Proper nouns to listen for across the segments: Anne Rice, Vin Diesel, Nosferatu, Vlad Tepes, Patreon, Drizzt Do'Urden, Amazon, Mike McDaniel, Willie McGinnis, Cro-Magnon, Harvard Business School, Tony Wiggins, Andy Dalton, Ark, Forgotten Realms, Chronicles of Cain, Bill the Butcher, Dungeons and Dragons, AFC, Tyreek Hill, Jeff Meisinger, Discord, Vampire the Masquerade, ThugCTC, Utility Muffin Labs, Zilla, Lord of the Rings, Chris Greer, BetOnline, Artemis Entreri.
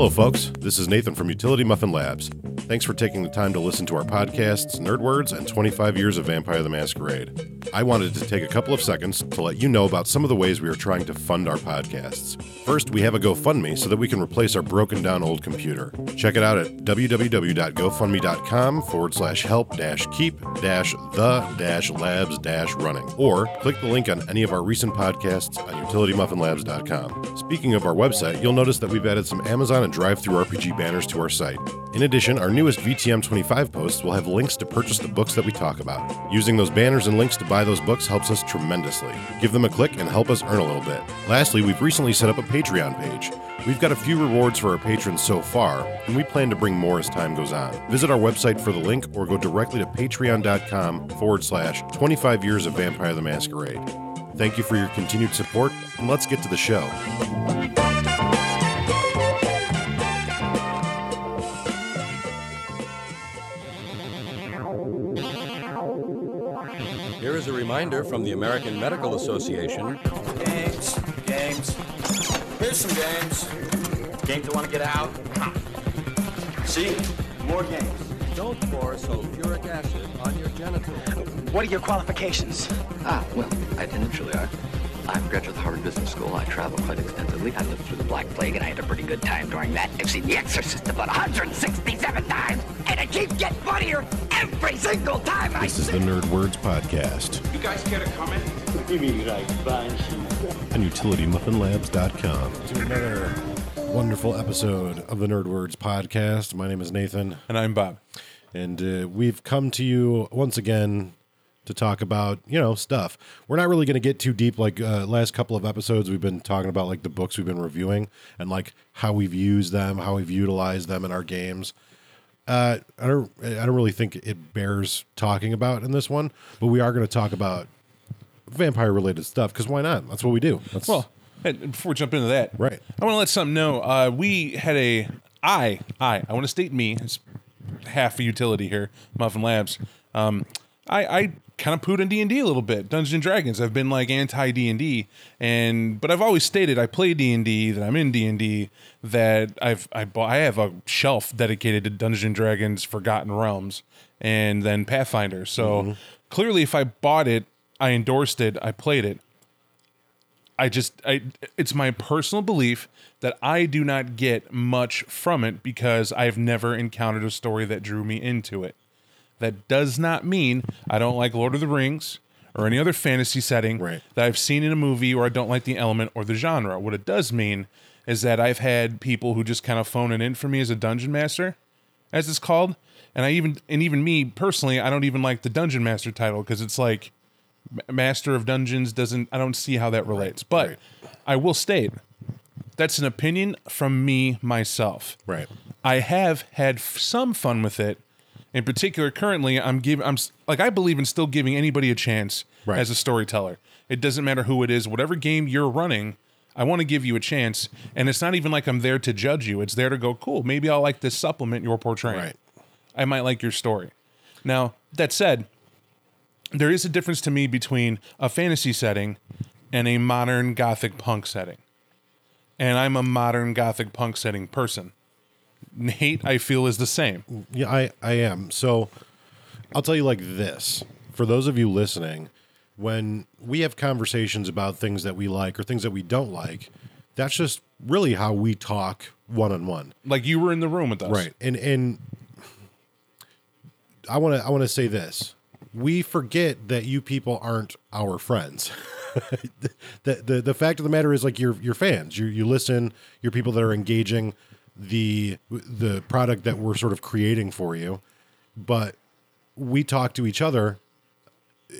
Hello, folks. This is Nathan from Utility Muffin Labs. Thanks for taking the time to listen to our podcasts, Nerd Words, and 25 Years of Vampire the Masquerade. I wanted to take a couple of seconds to let you know about some of the ways we are trying to fund our podcasts. First, we have a GoFundMe so that we can replace our broken-down old computer. Check it out at www.gofundme.com/help-keep-the-labs-running, or click the link on any of our recent podcasts on utilitymuffinlabs.com. Speaking of our website, you'll notice that we've added some Amazon and DriveThruRPG banners to our site. In addition, our newest VTM25 posts will have links to purchase the books that we talk about. Using those banners and links to buy those books helps us tremendously. Give them a click and help us earn a little bit. Lastly, we've recently set up a Patreon page. We've got a few rewards for our patrons so far, and we plan to bring more as time goes on. Visit our website for the link or go directly to patreon.com/25 years of Vampire the Masquerade. Thank you for your continued support, and let's get to the show. Here is a reminder from the American Medical Association. Games. Here's some games. Games that want to get out. See? More games. Don't pour sulfuric acid on your genitals. What are your qualifications? Well, I initially I'm a graduate of the Harvard Business School. I travel quite extensively. I lived through the Black Plague, and I had a pretty good time during that. I've seen The Exorcist about 167 times, and it keeps getting funnier every single time I see it. This is the Nerd Words Podcast. You guys care to comment? What do you mean, like, buying shoes? On utilitymuffinlabs.com. To another wonderful episode of the Nerd Words Podcast. My name is Nathan. And I'm Bob. And we've come to you once again to talk about, stuff. We're not really going to get too deep. Like last couple of episodes, we've been talking about like the books we've been reviewing and like how we've used them, how we've utilized them in our games. I don't really think it bears talking about in this one, but we are going to talk about vampire related stuff because why not? That's what we do. And before we jump into that, right? I want to let something know. We had I want to state me. It's half a utility here, Muffin Labs. I kind of pooed on D&D a little bit, Dungeons and Dragons. I've been like anti D&D, but I've always stated I play D&D, that I'm in D&D, that I have a shelf dedicated to Dungeons and Dragons, Forgotten Realms, and then Pathfinder. So Clearly, if I bought it, I endorsed it, I played it. It's my personal belief that I do not get much from it because I've never encountered a story that drew me into it. That does not mean I don't like Lord of the Rings or any other fantasy setting that I've seen in a movie, or I don't like the element or the genre. What it does mean is that I've had people who just kind of phone it in for me as a dungeon master, as it's called. And even me personally, I don't even like the dungeon master title because it's like master of dungeons I don't see how that relates. But I will state that's an opinion from me myself. Right. I have had some fun with it. In particular, currently, I believe in still giving anybody a chance as a storyteller. It doesn't matter who it is, whatever game you're running, I want to give you a chance. And it's not even like I'm there to judge you. It's there to go, cool, maybe I'll like this supplement you're portraying. Right. I might like your story. Now, that said, there is a difference to me between a fantasy setting and a modern gothic punk setting. And I'm a modern gothic punk setting person. Nate, I feel, is the same. Yeah, I am. So I'll tell you like this. For those of you listening, when we have conversations about things that we like or things that we don't like, that's just really how we talk one-on-one. Like you were in the room with us. Right. And I wanna say this. We forget that you people aren't our friends. The fact of the matter is like you're fans. You listen, you're people that are engaging the product that we're sort of creating for you, but we talk to each other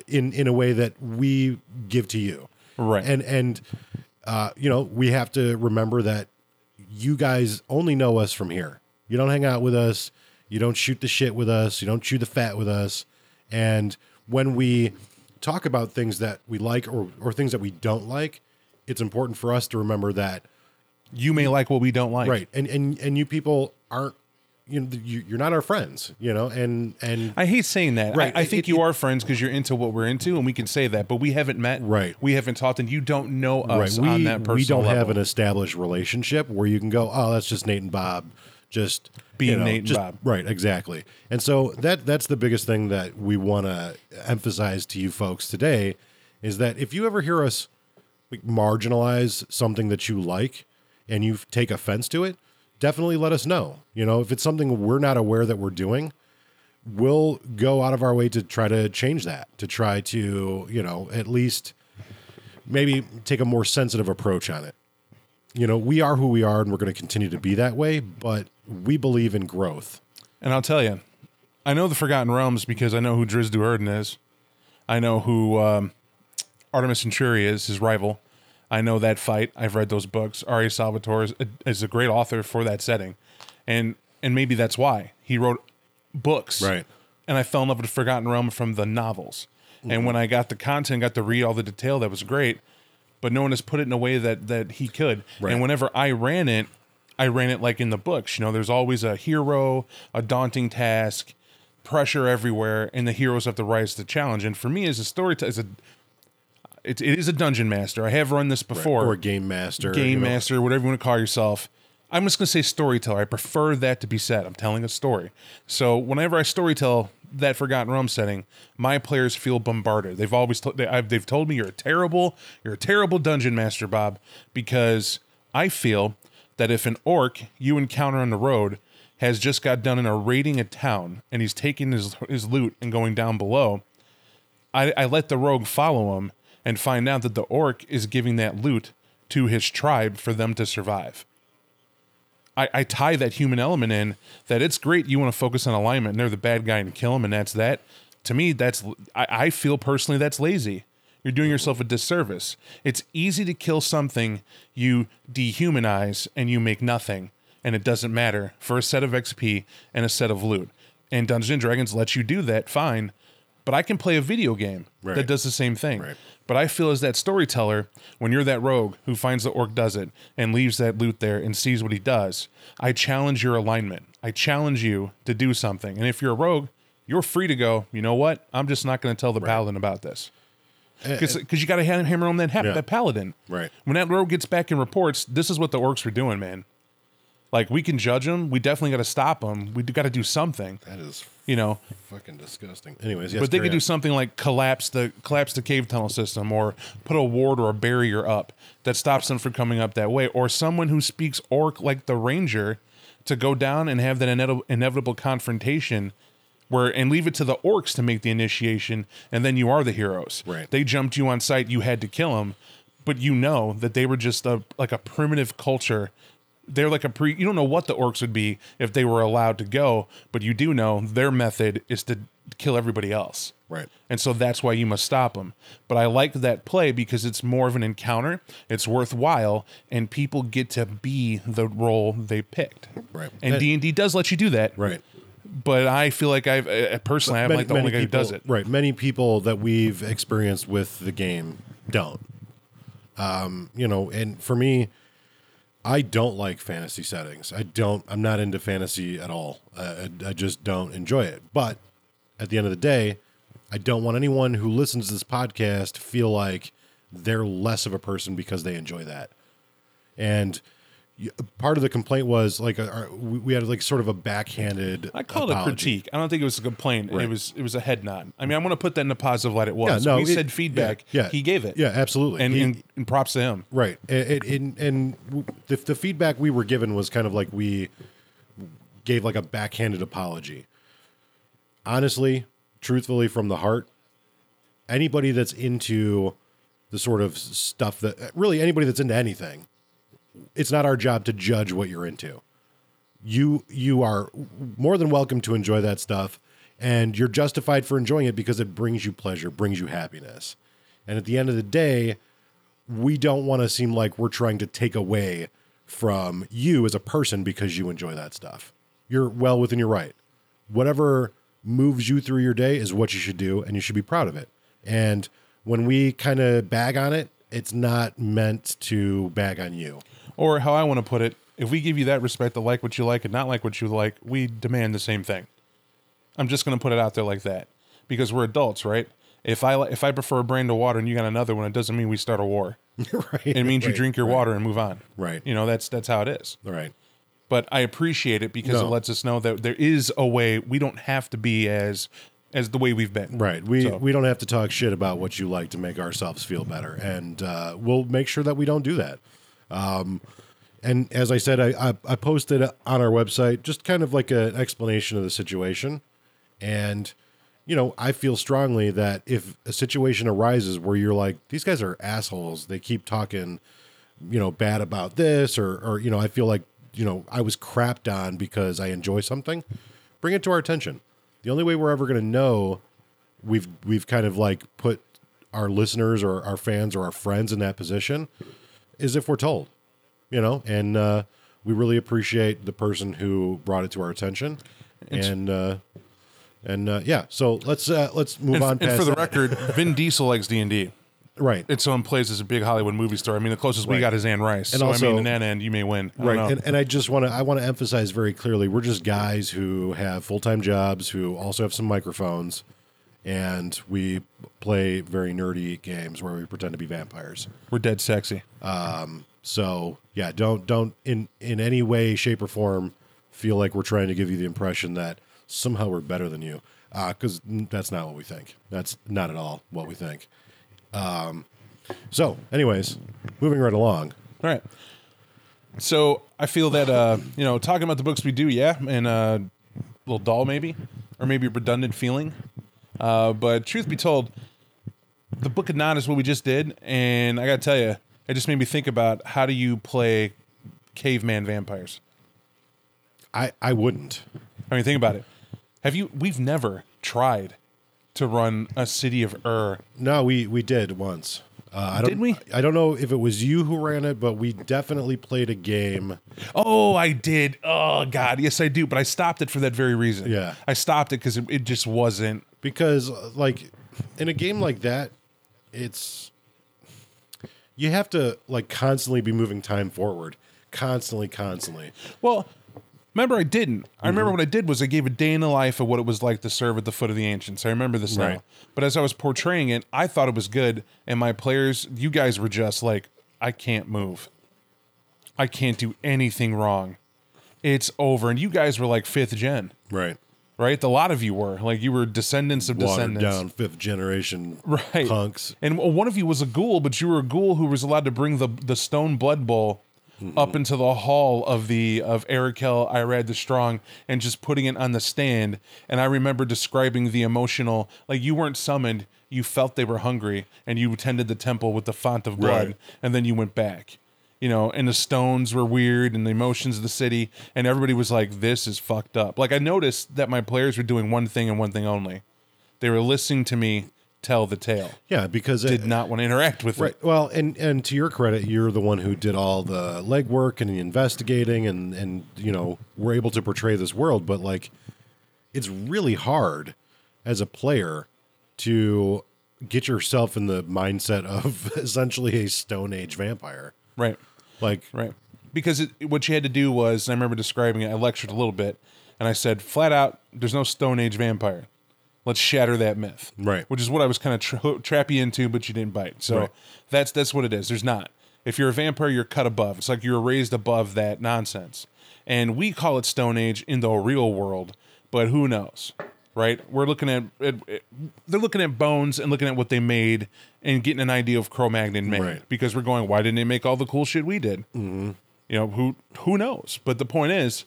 in a way that we give to you. Right. And we have to remember that you guys only know us from here. You don't hang out with us. You don't shoot the shit with us. You don't chew the fat with us. And when we talk about things that we like or things that we don't like, it's important for us to remember that you may like what we don't like. Right. And you people aren't you know, you're not our friends, you know, and I hate saying that. Right. I think you are friends because you're into what we're into, and we can say that, but we haven't met. Right. We haven't talked, and you don't know us right. On that personal We don't level. Have an established relationship where you can go, oh, that's just Nate and Bob. Just being Nate and Bob. Right, exactly. And so that's the biggest thing that we want to emphasize to you folks today is that if you ever hear us marginalize something that you like and you take offense to it, definitely let us know. You know, if it's something we're not aware that we're doing, we'll go out of our way to try to change that, to try to, you know, at least maybe take a more sensitive approach on it. You know, we are who we are, and we're going to continue to be that way, but we believe in growth. And I'll tell you, I know the Forgotten Realms because I know who Drizzt Do'Urden is. I know who Artemis Entreri is, his rival. I know that fight. I've read those books. R.A. Salvatore is a great author for that setting. And maybe that's why. He wrote books. Right. And I fell in love with the Forgotten Realm from the novels. Mm-hmm. And when I got the content, got to read all the detail, that was great. But no one has put it in a way that he could. Right. And whenever I ran it like in the books. You know, there's always a hero, a daunting task, pressure everywhere, and the heroes have to rise to the challenge. And for me, as a storyteller, it is a dungeon master. I have run this before. Right. Or a game master. Whatever you want to call yourself. I'm just going to say storyteller. I prefer that to be said. I'm telling a story. So whenever I storytell that Forgotten Realm setting, my players feel bombarded. They've always they've told me you're a terrible dungeon master, Bob, because I feel that if an orc you encounter on the road has just got done in raiding a town and he's taking his loot and going down below, I let the rogue follow him and find out that the orc is giving that loot to his tribe for them to survive. I tie that human element in that it's great. You want to focus on alignment and they're the bad guy and kill him. And that's that. To me, I feel personally that's lazy. You're doing yourself a disservice. It's easy to kill something you dehumanize and you make nothing. And it doesn't matter for a set of XP and a set of loot. And Dungeons and Dragons lets you do that. Fine. But I can play a video game right. that does the same thing. Right. But I feel as that storyteller, when you're that rogue who finds the orc does it and leaves that loot there and sees what he does, I challenge your alignment. I challenge you to do something. And if you're a rogue, you're free to go, you know what? I'm just not going to tell the right. paladin about this. Because you got to hammer on that paladin. Right. When that rogue gets back and reports, this is what the orcs were doing, man. Like, we can judge them. We definitely got to stop them. We got to do something. That is fucking disgusting. Anyways, yes, but they could do something like collapse the cave tunnel system, or put a ward or a barrier up that stops them from coming up that way, or someone who speaks orc like the ranger to go down and have that inevitable confrontation, and leave it to the orcs to make the initiation, and then you are the heroes. Right? They jumped you on sight. You had to kill them, but you know that they were just like a primitive culture. They're like you don't know what the orcs would be if they were allowed to go, but you do know their method is to kill everybody else. Right. And so that's why you must stop them. But I like that play because it's more of an encounter. It's worthwhile. And people get to be the role they picked. Right. And D&D does let you do that. Right. But I feel like I'm like the only guy who does it. Right. Many people that we've experienced with the game don't. You know, and for me, I don't like fantasy settings. I'm not into fantasy at all. I just don't enjoy it. But at the end of the day, I don't want anyone who listens to this podcast to feel like they're less of a person because they enjoy that. And part of the complaint was like we had like sort of a backhanded. I called it a critique. I don't think it was a complaint. Right. It was a head nod. I mean, I want to put that in a positive light. It was. Yeah, no, we said feedback. Yeah, he gave it. Yeah, absolutely. And props to him. Right. The feedback we were given was kind of like we gave like a backhanded apology. Honestly, truthfully, from the heart, anybody that's into the sort of stuff that really anybody that's into anything. It's not our job to judge what you're into. You are more than welcome to enjoy that stuff, and you're justified for enjoying it because it brings you pleasure, brings you happiness. And at the end of the day, we don't want to seem like we're trying to take away from you as a person because you enjoy that stuff. You're well within your right. Whatever moves you through your day is what you should do, and you should be proud of it. And when we kind of bag on it, it's not meant to bag on you. Or how I want to put it If we give you that respect to like what you like and not like what you like, we demand the same thing. I'm just going to put it out there like that because we're adults, right? If I prefer a brand of water and you got another one, it doesn't mean we start a war. Right. It means you drink your water and move on. Right. You know, that's how it is. Right. But I appreciate it because it lets us know that there is a way. We don't have to be as the way we've been. Right. We don't have to talk shit about what you like to make ourselves feel better. And we'll make sure that we don't do that. And as I said, I posted on our website just kind of like an explanation of the situation. And, you know, I feel strongly that if a situation arises where you're like, these guys are assholes, they keep talking, you know, bad about this or, you know, I feel like, you know, I was crapped on because I enjoy something, bring it to our attention. The only way we're ever going to know we've kind of like put our listeners or our fans or our friends in that position is if we're told, you know, and we really appreciate the person who brought it to our attention. So let's move on. And past for the record, Vin Diesel likes D&D. Right. It's on plays as a big Hollywood movie star. I mean, the closest we got is Anne Rice. And so, also, I mean, in that end, you may win. Right. And I want to emphasize very clearly, we're just guys who have full-time jobs, who also have some microphones, and we play very nerdy games where we pretend to be vampires. We're dead sexy. So, yeah, don't in any way, shape, or form feel like we're trying to give you the impression that somehow we're better than you, because that's not what we think. That's not at all what we think. So, anyways, moving right along. All right. So I feel that, you know, talking about the books we do, yeah, and a little dull maybe, or maybe a redundant feeling. But truth be told, the Book of Nod is what we just did, and I got to tell you, it just made me think about how do you play caveman vampires? I wouldn't. I mean, think about it. We've never tried to run a City of Ur. No, we did once. Did we? I don't know if it was you who ran it, but we definitely played a game. Oh, I did. Oh, God. Yes, I do. But I stopped it for that very reason. Yeah. I stopped it because it just wasn't. Because, like, in a game like that, it's... You have to, like, constantly be moving time forward. Constantly. Well... Remember, I didn't. I remember what I did was I gave a day in the life of what it was like to serve at the foot of the ancients. I remember this now. But as I was portraying it, I thought it was good. And my players, you guys were just like, I can't move. I can't do anything wrong. It's over. And you guys were like fifth gen. Right. Right? A lot of you were. Like, you were descendants of descendants. Watered down fifth generation punks. And one of you was a ghoul, but you were a ghoul who was allowed to bring the stone blood bowl up into the hall of Arikel Irad the Strong and just putting it on the stand. And I remember describing the emotional, like, you weren't summoned, you felt they were hungry, and you attended the temple with the font of blood, and then you went back. You know, and the stones were weird and the emotions of the city, and everybody was like, this is fucked up. Like, I noticed that my players were doing one thing and one thing only. They were listening to me tell the tale. Yeah, because did not want to interact with it. Well, and to your credit, you're the one who did all the legwork and the investigating and you know, were able to portray this world, but like, it's really hard as a player to get yourself in the mindset of essentially a Stone Age vampire. Right. Like, right. Because what you had to do was, and I remember describing it, I lectured a little bit, and I said, flat out, there's no Stone Age vampire. Let's shatter that myth, right? Which is what I was kind of trappy into, but you didn't bite. So that's what it is. There's not. If you're a vampire, you're cut above. It's like you were raised above that nonsense. And we call it Stone Age in the real world, but who knows, right? We're looking at they're looking at bones and looking at what they made and getting an idea of Cro-Magnon made because we're going, why didn't they make all the cool shit we did? Mm-hmm. You know, who knows? But the point is,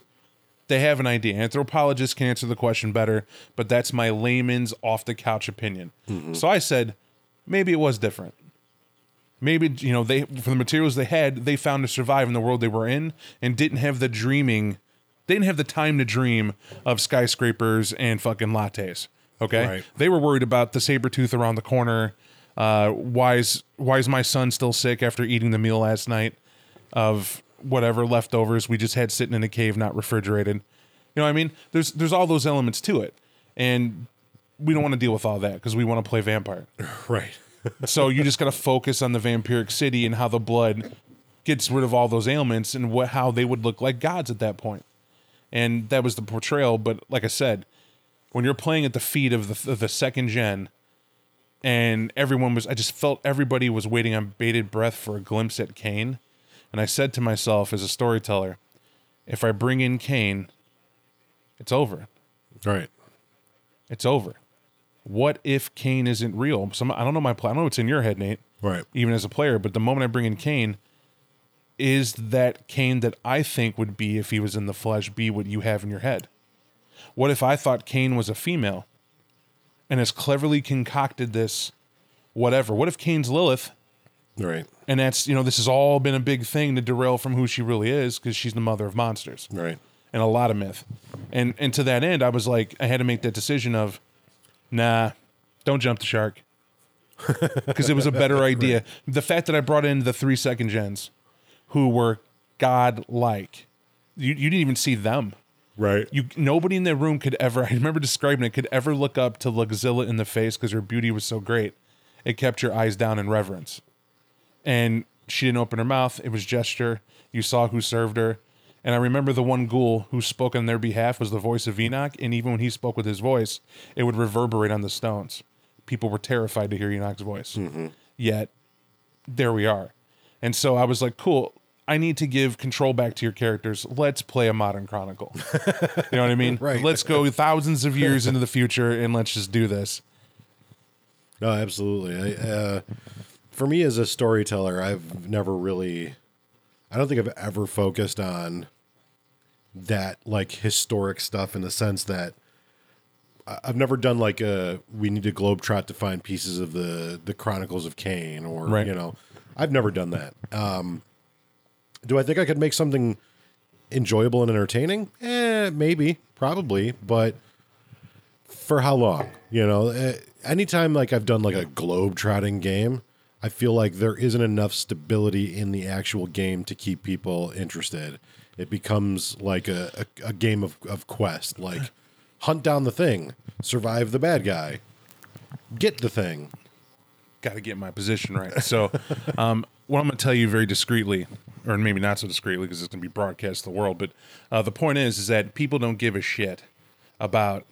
they have an idea. Anthropologists can answer the question better, but that's my layman's off-the-couch opinion. Mm-hmm. So I said, maybe it was different. Maybe, you know, they, for the materials they had, they found to survive in the world they were in and didn't have the dreaming. They didn't have the time to dream of skyscrapers and fucking lattes, okay? Right. They were worried about the saber tooth around the corner. Why is my son still sick after eating the meal last night of... whatever leftovers we just had sitting in a cave, not refrigerated. You know what I mean? There's all those elements to it. And we don't want to deal with all that because we want to play vampire. Right. So you just got to focus on the vampiric city and how the blood gets rid of all those ailments and what, how they would look like gods at that point. And that was the portrayal. But like I said, when you're playing at the feet of the second gen, and everyone was, I just felt everybody was waiting on bated breath for a glimpse at Cain. And I said to myself as a storyteller, if I bring in Cain, it's over. Right. It's over. What if Cain isn't real? So I don't know my plan. I know it's in your head, Nate. Right. Even as a player, but the moment I bring in Cain, is that Cain that I think would be if he was in the flesh be what you have in your head? What if I thought Cain was a female and has cleverly concocted this whatever? What if Cain's Lilith? Right. And that's, you know, this has all been a big thing to derail from who she really is because she's the mother of monsters. Right. And a lot of myth. And to that end, I was like, I had to make that decision of, nah, don't jump the shark. Because it was a better idea. Right. The fact that I brought in the 3 second gens who were godlike, you didn't even see them. Right. Nobody in that room could ever, I remember describing it, could ever look up to look Zilla in the face because her beauty was so great. It kept your eyes down in reverence. And she didn't open her mouth. It was gesture. You saw who served her. And I remember the one ghoul who spoke on their behalf was the voice of Enoch. And even when he spoke with his voice, it would reverberate on the stones. People were terrified to hear Enoch's voice. Mm-hmm. Yet, there we are. And so I was like, cool, I need to give control back to your characters. Let's play a modern chronicle. You know what I mean? Right. Let's go thousands of years into the future and let's just do this. No, absolutely. For me as a storyteller, I've never really... I don't think I've ever focused on that, like, historic stuff in the sense that I've never done like a, we need to globetrot to find pieces of the Chronicles of Cain or, right. You know, I've never done that. Do I think I could make something enjoyable and entertaining? Maybe, probably, but for how long? You know, anytime like I've done like a globetrotting game, I feel like there isn't enough stability in the actual game to keep people interested. It becomes like a game of quest, like hunt down the thing, survive the bad guy, get the thing. Got to get my position right. So what I'm going to tell you very discreetly, or maybe not so discreetly because it's going to be broadcast to the world, but the point is that people don't give a shit about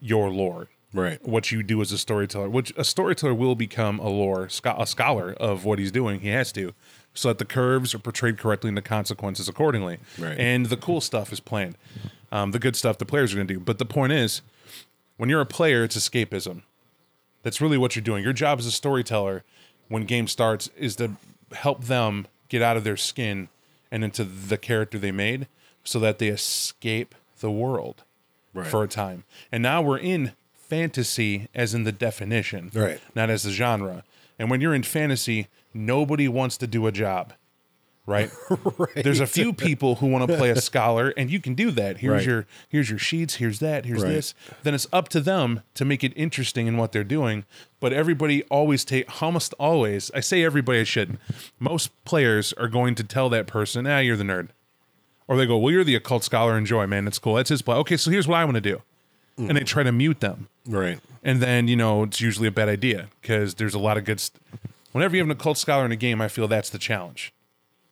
your lore. Right. What you do as a storyteller, which a storyteller will become a lore, a scholar of what he's doing. He has to, so that the curves are portrayed correctly and the consequences accordingly. Right. And the cool stuff is planned. The good stuff the players are going to do. But the point is, when you're a player, it's escapism. That's really what you're doing. Your job as a storyteller when game starts is to help them get out of their skin and into the character they made so that they escape the world for a time. And now we're in fantasy as in the definition, right? Not as the genre. And when you're in fantasy, nobody wants to do a job, right? Right. There's a few people who want to play a scholar, and you can do that. Here's your sheets, here's that, here's this. Then it's up to them to make it interesting in what they're doing. But everybody always almost always, I say everybody, I shouldn't. Most players are going to tell that person, ah, you're the nerd. Or they go, well, you're the occult scholar, enjoy, man, it's cool. That's his play. Okay, so here's what I want to do. And they try to mute them. Right. And then, you know, it's usually a bad idea because there's a lot of good... Whenever you have an occult scholar in a game, I feel that's the challenge.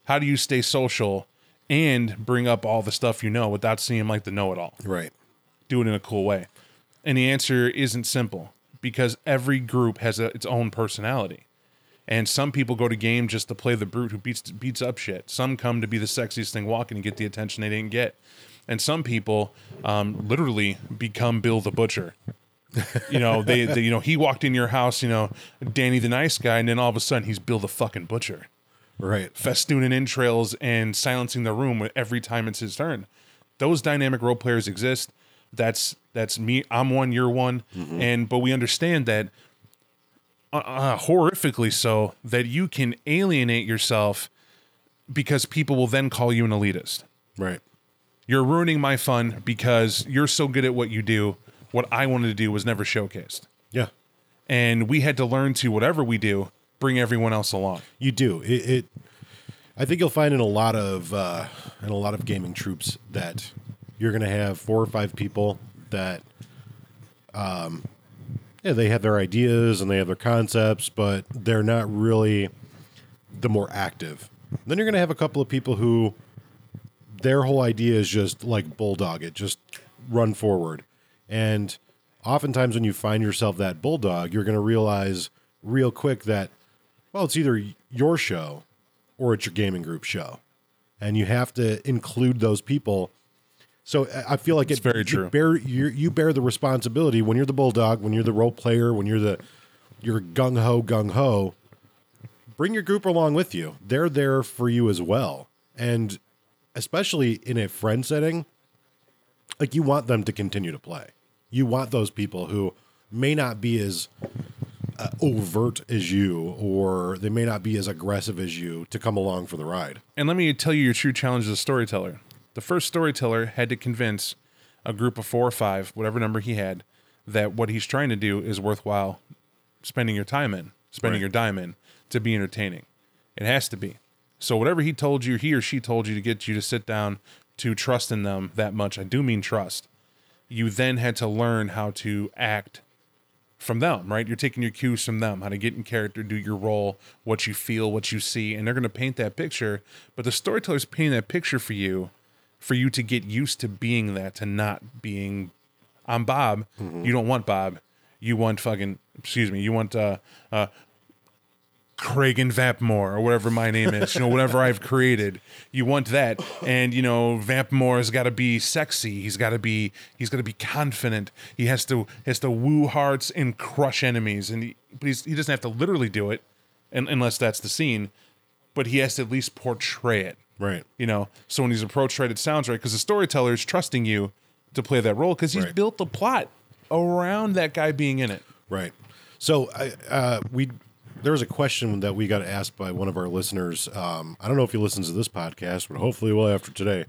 How do you stay social and bring up all the stuff you know without seeming like the know-it-all? Right. Do it in a cool way. And the answer isn't simple because every group has its own personality. And some people go to game just to play the brute who beats up shit. Some come to be the sexiest thing walking and get the attention they didn't get. And some people literally become Bill the Butcher. You know, they you know, he walked in your house, you know, Danny the nice guy, and then all of a sudden he's Bill the fucking Butcher. Right. Festooning entrails and silencing the room every time it's his turn. Those dynamic role players exist. That's me. I'm one, you're one. Mm-hmm. But we understand that horrifically so that you can alienate yourself because people will then call you an elitist. Right. You're ruining my fun because you're so good at what you do. What I wanted to do was never showcased. Yeah. And we had to learn to, whatever we do, bring everyone else along. You do. I think you'll find in a lot of gaming troops that you're going to have 4 or 5 people that, they have their ideas and they have their concepts, but they're not really the more active. Then you're going to have a couple of people who their whole idea is just like bulldog it, just run forward. And oftentimes when you find yourself that bulldog, you're going to realize real quick that, well, it's either your show or it's your gaming group show. And you have to include those people. So I feel like it's very true. You bear the responsibility when you're the bulldog, when you're the role player, when you're gung ho. Bring your group along with you. They're there for you as well. And especially in a friend setting, like you want them to continue to play. You want those people who may not be as overt as you, or they may not be as aggressive as you, to come along for the ride. And let me tell you your true challenge as a storyteller. The first storyteller had to convince a group of 4 or 5, whatever number he had, that what he's trying to do is worthwhile spending your time in, spending your dime in, to be entertaining. It has to be. So whatever he told you, he or she told you to get you to sit down, to trust in them that much. I do mean trust. You then had to learn how to act from them, right? You're taking your cues from them, how to get in character, do your role, what you feel, what you see, and they're going to paint that picture. But the storyteller's painting that picture for you to get used to being that, to not being, I'm Bob. Mm-hmm. You don't want Bob. You want Craig and Vampmore, or whatever my name is, you know, whatever I've created, you want that. And, you know, Vampmore has got to be sexy. He's got to be confident. He has to woo hearts and crush enemies. And he doesn't have to literally do it unless that's the scene, but he has to at least portray it. Right. You know, so when he's approached right, it sounds right. Cause the storyteller is trusting you to play that role. Cause he's built the plot around that guy being in it. Right. So there was a question that we got asked by one of our listeners. I don't know if he listens to this podcast, but hopefully will after today.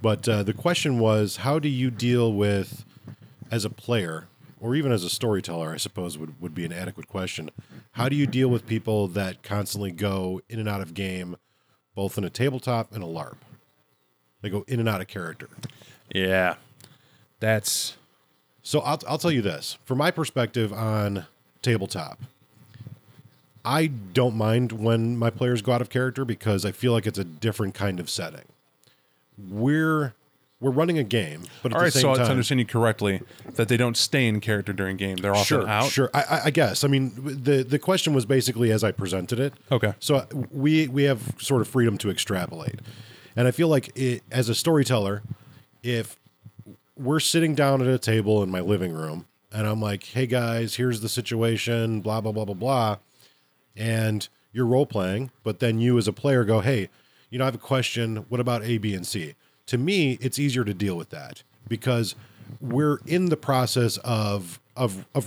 But the question was, how do you deal with, as a player, or even as a storyteller, I suppose would be an adequate question. How do you deal with people that constantly go in and out of game, both in a tabletop and a LARP? They go in and out of character. Yeah, that's... So I'll tell you this. From my perspective on tabletop, I don't mind when my players go out of character because I feel like it's a different kind of setting. We're running a game, but at the same time... All right, so I understand you correctly, that they don't stay in character during game. They're often out? Sure. I guess. I mean, the question was basically as I presented it. Okay. So we have sort of freedom to extrapolate. And I feel like as a storyteller, if we're sitting down at a table in my living room, and I'm like, hey, guys, here's the situation, blah, blah, blah, blah, blah, and you're role-playing, but then you as a player go, hey, you know, I have a question. What about A, B, and C? To me, it's easier to deal with that because we're in the process of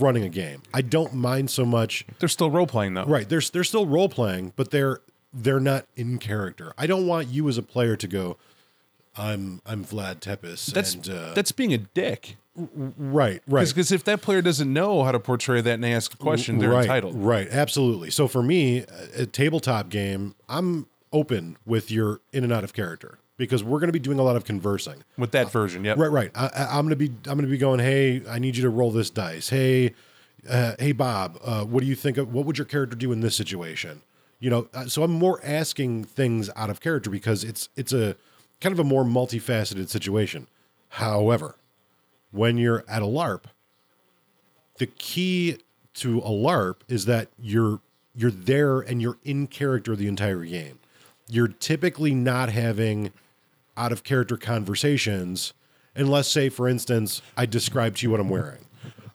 running a game. I don't mind so much. They're still role-playing, though. Right. They're still role-playing, but they're not in character. I don't want you as a player to go, I'm Vlad Tepes. That's being a dick. Right. Because if that player doesn't know how to portray that and they ask a question, they're entitled. Right, absolutely. So for me, a tabletop game, I'm open with your in and out of character because we're going to be doing a lot of conversing with that version. Yep. Right. I'm going to be going, hey, I need you to roll this dice. Hey, Bob, what do you think of what would your character do in this situation? You know, so I'm more asking things out of character because it's a kind of a more multifaceted situation. However, when you're at a LARP, the key to a LARP is that you're there and you're in character the entire game. You're typically not having out of character conversations unless, say, for instance, I describe to you what I'm wearing,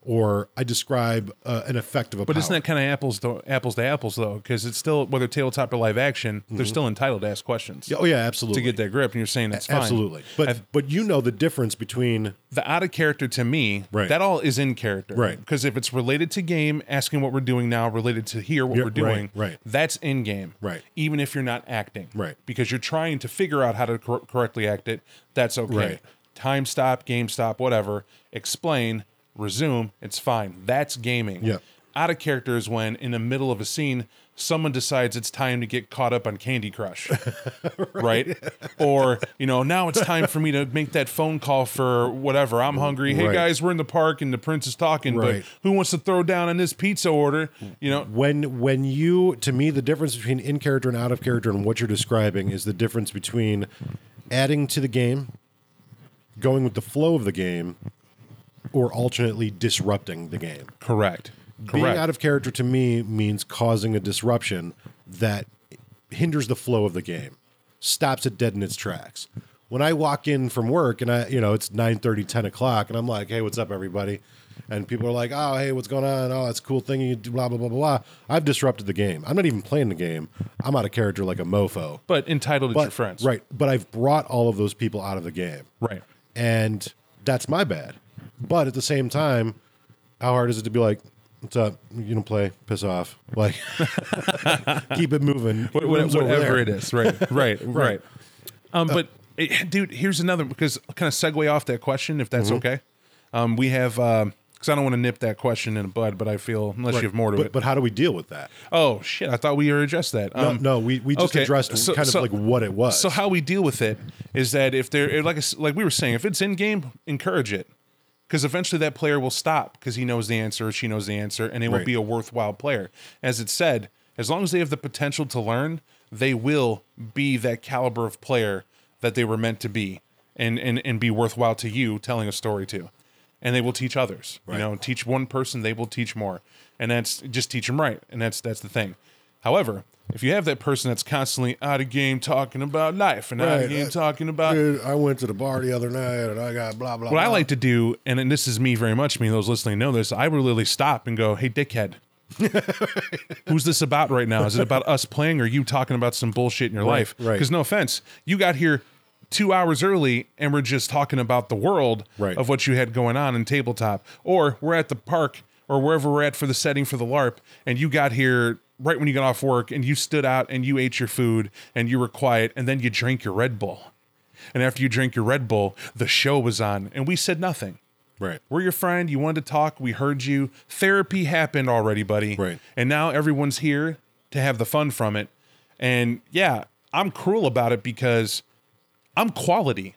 or I describe an effect of a power. But it's not kind of apples to apples, though, because it's still, whether tabletop or live action, they're still entitled to ask questions. Oh, yeah, absolutely. To get that grip, and you're saying that's fine. Absolutely. But but you know the difference between... The out of character, to me, that all is in character. Right. Because if it's related to game, asking what we're doing now, related to here, what we're doing, that's in game. Right. Even if you're not acting. Right. Because you're trying to figure out how to correctly act it, that's okay. Right. Time stop, game stop, whatever, explain... Resume, it's fine. That's gaming. Yeah. out of character is when, in the middle of a scene, someone decides it's time to get caught up on Candy Crush, right? Or, you know, now it's time for me to make that phone call for whatever. I'm hungry. Hey, guys, we're in the park and the prince is talking, but who wants to throw down on this pizza order? You know, when you, to me, the difference between in character and out of character and what you're describing is the difference between adding to the game, going with the flow of the game, or alternately disrupting the game. Correct. Being out of character to me means causing a disruption that hinders the flow of the game, stops it dead in its tracks. When I walk in from work and I, you know, it's 9:30, 10 o'clock, and I'm like, hey, what's up, everybody? And people are like, oh, hey, what's going on? Oh, it's a cool thing you do, blah, blah, blah, blah. I've disrupted the game. I'm not even playing the game. I'm out of character like a mofo. But entitled to your friends. Right. But I've brought all of those people out of the game. Right. And that's my bad. But at the same time, how hard is it to be like, what's up? You don't play. Piss off. Like, keep it moving. Whatever it is. Right. But, dude, here's another, because I'll kind of segue off that question, if that's okay. We have... because I don't want to nip that question in the bud, but I feel, unless you have more to it. But how do we deal with that? Oh, shit. I thought we already addressed that. No, we just addressed kind of like what it was. So how we deal with it is that if they're, like we were saying, if it's in-game, encourage it. Because eventually that player will stop because he knows the answer or she knows the answer, and it will be a worthwhile player. As it said, as long as they have the potential to learn, they will be that caliber of player that they were meant to be and be worthwhile to you telling a story to. And they will teach others, you know, teach one person, they will teach more. And that's just teach them right. And that's the thing. However, if you have that person that's constantly out of game talking about life and out of game talking about... Dude, I went to the bar the other night and I got blah, blah, blah. What I like to do, and this is me very much, me and those listening know this, I will literally stop and go, hey, dickhead, who's this about right now? Is it about us playing or you talking about some bullshit in your life? Because no offense, you got here 2 hours early and we're just talking about the world of what you had going on in tabletop, or we're at the park or wherever we're at for the setting for the LARP and you got here right when you got off work and you stood out and you ate your food and you were quiet and then you drank your Red Bull. And after you drank your Red Bull, the show was on and we said nothing. Right. We're your friend. You wanted to talk. We heard you. Therapy happened already, buddy. Right. And now everyone's here to have the fun from it. And yeah, I'm cruel about it because I'm quality.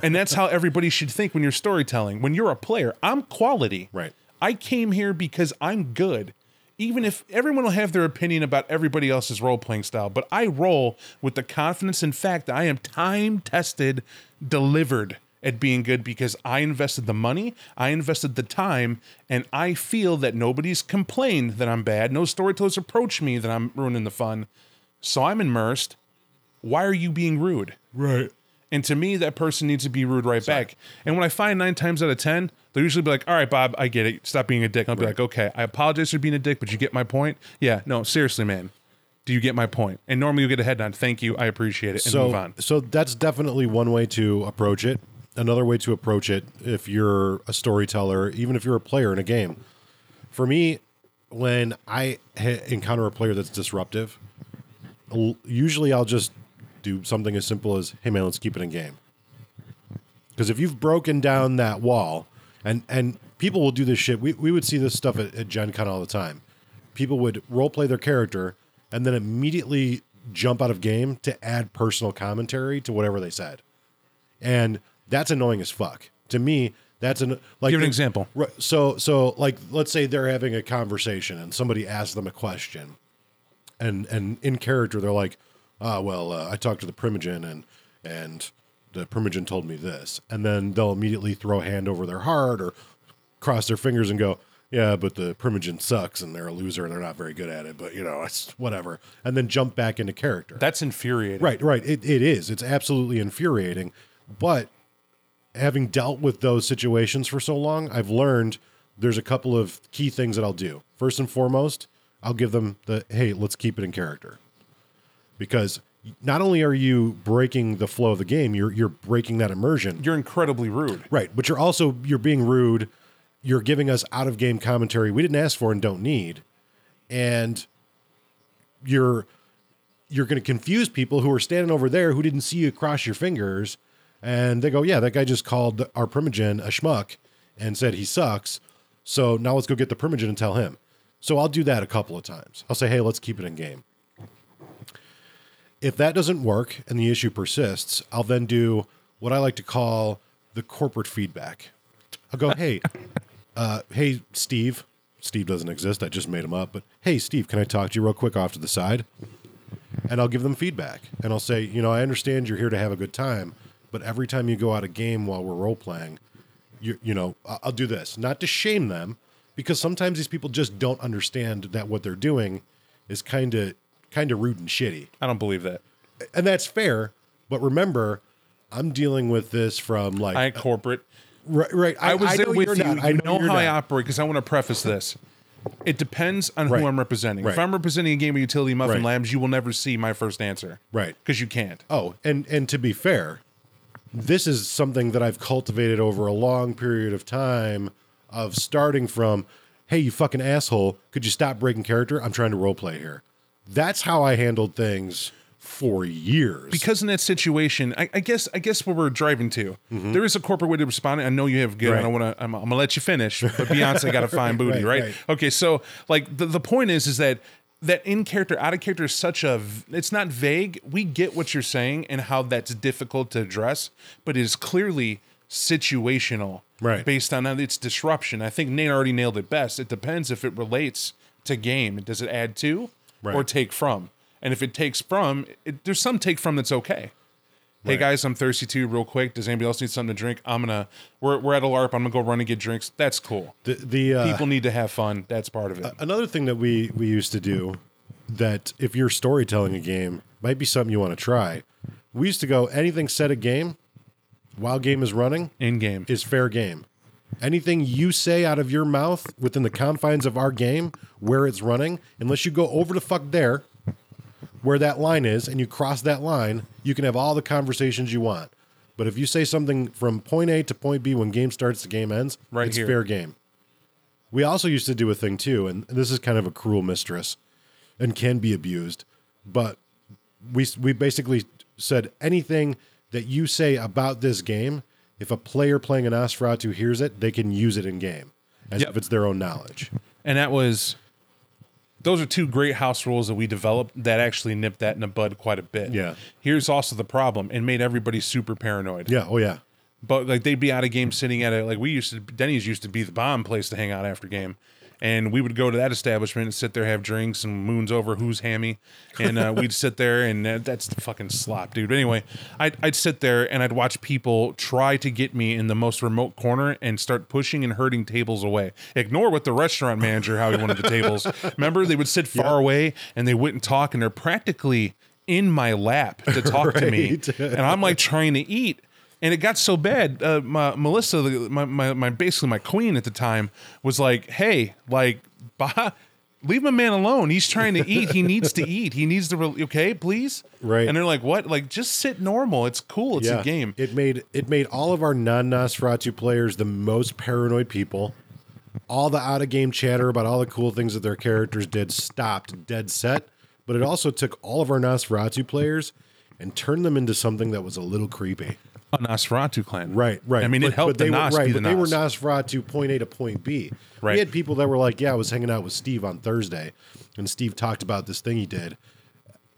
And that's how everybody should think when you're storytelling. When you're a player, I'm quality. Right. I came here because I'm good. Even if everyone will have their opinion about everybody else's role-playing style, but I roll with the confidence and fact that I am time-tested, delivered at being good because I invested the money, I invested the time, and I feel that nobody's complained that I'm bad. No storytellers approach me that I'm ruining the fun. So I'm immersed. Why are you being rude? Right. And to me, that person needs to be rude back. And when I find 9 times out of 10, they'll usually be like, all right, Bob, I get it. Stop being a dick. I'll be like, okay, I apologize for being a dick, but you get my point? Yeah, no, seriously, man. Do you get my point? And normally you get a head nod. Thank you. I appreciate it. And move on. So that's definitely one way to approach it. Another way to approach it, if you're a storyteller, even if you're a player in a game. For me, when I encounter a player that's disruptive, usually I'll just do something as simple as, hey, man, let's keep it in game. Because if you've broken down that wall, and people will do this shit. We would see this stuff at Gen Con all the time. People would role-play their character and then immediately jump out of game to add personal commentary to whatever they said. And that's annoying as fuck. To me, that's an... like, give an example. So like, let's say they're having a conversation and somebody asks them a question. And in character, they're like, I talked to the Primogen and the Primogen told me this. And then they'll immediately throw a hand over their heart or cross their fingers and go, yeah, but the Primogen sucks and they're a loser and they're not very good at it. But, you know, it's whatever. And then jump back into character. That's infuriating. Right. It is. It's absolutely infuriating. But having dealt with those situations for so long, I've learned there's a couple of key things that I'll do. First and foremost, I'll give them the, hey, let's keep it in character. Because not only are you breaking the flow of the game, you're breaking that immersion. You're incredibly rude. Right, but you're being rude. You're giving us out-of-game commentary we didn't ask for and don't need. And you're going to confuse people who are standing over there who didn't see you cross your fingers. And they go, yeah, that guy just called our Primogen a schmuck and said he sucks. So now let's go get the Primogen and tell him. So I'll do that a couple of times. I'll say, hey, let's keep it in game. If that doesn't work and the issue persists, I'll then do what I like to call the corporate feedback. I'll go, hey, Steve. Steve doesn't exist. I just made him up. But, hey, Steve, can I talk to you real quick off to the side? And I'll give them feedback. And I'll say, you know, I understand you're here to have a good time, but every time you go out a game while we're role-playing, you know, I'll do this. Not to shame them, because sometimes these people just don't understand that what they're doing is kind of rude and shitty. I don't believe that. And that's fair, but remember, I'm dealing with this from like... I ain't corporate... Right. I know how I operate, because I want to preface this. It depends on who I'm representing. Right. If I'm representing a game of Utility Muffin Labs, you will never see my first answer. Right. Because you can't. Oh, and to be fair, this is something that I've cultivated over a long period of time of starting from, hey, you fucking asshole, could you stop breaking character? I'm trying to roleplay here. That's how I handled things for years. Because in that situation, I guess where we're driving to, there is a corporate way to respond. I know you have good. Right. I'm gonna let you finish. But Beyonce got a fine booty, right? Okay, so like the point is that in character, out of character is such a. It's not vague. We get what you're saying and how that's difficult to address, but it is clearly situational, right? Based on its disruption. I think Nate already nailed it best. It depends if it relates to game. Does it add to or take from? And if it takes from, there's some take from that's okay. Right. Hey guys, I'm thirsty too, real quick. Does anybody else need something to drink? We're at a LARP. I'm gonna go run and get drinks. That's cool. The people need to have fun. That's part of it. Another thing that we used to do, that if you're storytelling a game, might be something you want to try. We used to go, anything said at game, while game is running, in game is fair game. Anything you say out of your mouth within the confines of our game, where it's running, unless you go over the fuck there. Where that line is, and you cross that line, you can have all the conversations you want. But if you say something from point A to point B when game starts to game ends, it's fair game. We also used to do a thing too, and this is kind of a cruel mistress and can be abused, but we basically said anything that you say about this game, if a player playing an Nosferatu hears it, they can use it in game as if it's their own knowledge. And that was... Those are two great house rules that we developed that actually nipped that in the bud quite a bit. Yeah. Here's also the problem, and made everybody super paranoid. Yeah. Oh yeah. But like they'd be out of game sitting at it. Like Denny's used to be the bomb place to hang out after game. And we would go to that establishment and sit there, have drinks and moons over who's hammy. And we'd sit there and that's the fucking slop, dude. But anyway, I'd sit there and I'd watch people try to get me in the most remote corner and start pushing and herding tables away. Ignore what the restaurant manager, how he wanted the tables. Remember, they would sit far away and they wouldn't talk and they're practically in my lap to talk to me. And I'm like trying to eat. And it got so bad. Melissa, my queen at the time, was like, "Hey, like, leave my man alone. He's trying to eat. He needs to eat. He needs to. Okay, please." Right. And they're like, "What? Like, just sit normal. It's cool. It's a game." It made all of our non-Nosferatu players the most paranoid people. All the out-of-game chatter about all the cool things that their characters did stopped dead set. But it also took all of our Nosferatu players and turned them into something that was a little creepy. A Nosferatu clan. Right. I mean, it helped the Nos be the Nos. But they were Nosferatu point A to point B. Right. We had people that were like, yeah, I was hanging out with Steve on Thursday, and Steve talked about this thing he did.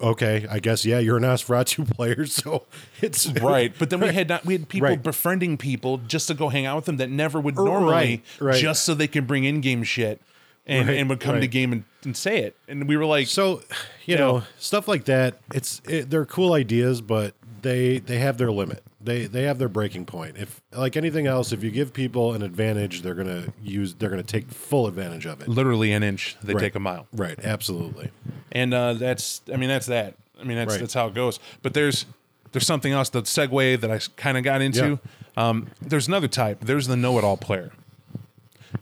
Okay, I guess, yeah, you're a Nosferatu player, so it's... Right, but then we had people befriending people just to go hang out with them that never would normally, just so they could bring in-game shit and would come to game and say it. And we were like... So, you know, stuff like that, they're cool ideas, but they have their limit. They have their breaking point. If like anything else, if you give people an advantage, they're gonna take full advantage of it. Literally an inch, they take a mile. Right, absolutely. And that's how it goes. But there's something else, the segue that I kind of got into. Yeah. There's another type. There's the know-it-all player.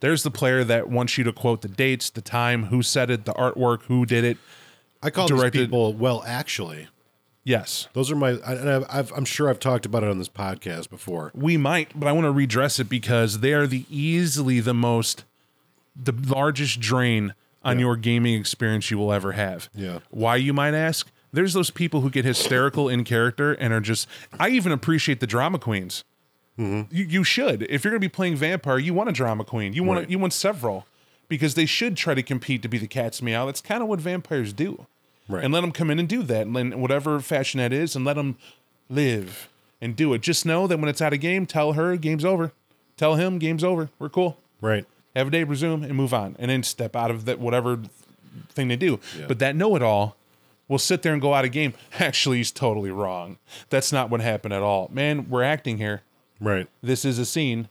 There's the player that wants you to quote the dates, the time, who said it, the artwork, who did it. I call these people actually. Yes. Those are my, and I'm sure I've talked about it on this podcast before. We might, but I want to redress it because they are the largest drain on your gaming experience you will ever have. Yeah. Why, you might ask? There's those people who get hysterical in character and are just, I even appreciate the drama queens. Mm-hmm. You should. If you're going to be playing Vampire, you want a drama queen. You want several. because they should try to compete to be the cat's meow. That's kind of what vampires do. Right. And let them come in and do that, and whatever fashion that is, and let them live and do it. Just know that when it's out of game, tell her game's over. Tell him game's over. We're cool. Right. Have a day, resume, and move on. And then step out of that whatever thing they do. Yeah. But that know-it-all will sit there and go out of game. Actually, he's totally wrong. That's not what happened at all. Man, we're acting here. Right. This is a scene.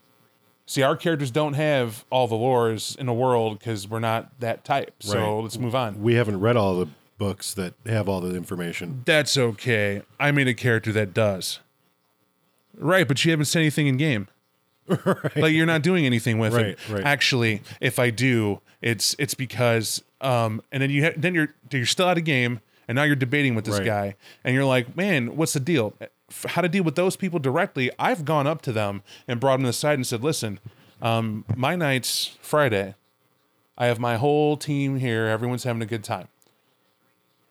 See, our characters don't have all the lores in the world because we're not that type. Right. So let's move on. We haven't read all the books that have all the information. That's okay. I made a character that does. Right, but you haven't said anything in game. Right. Like, you're not doing anything with it. Right. Actually, if I do, it's because and then you're still out of game, and now you're debating with this guy, and you're like, man, what's the deal? How to deal with those people directly? I've gone up to them and brought them to the side and said, listen, my night's Friday. I have my whole team here. Everyone's having a good time.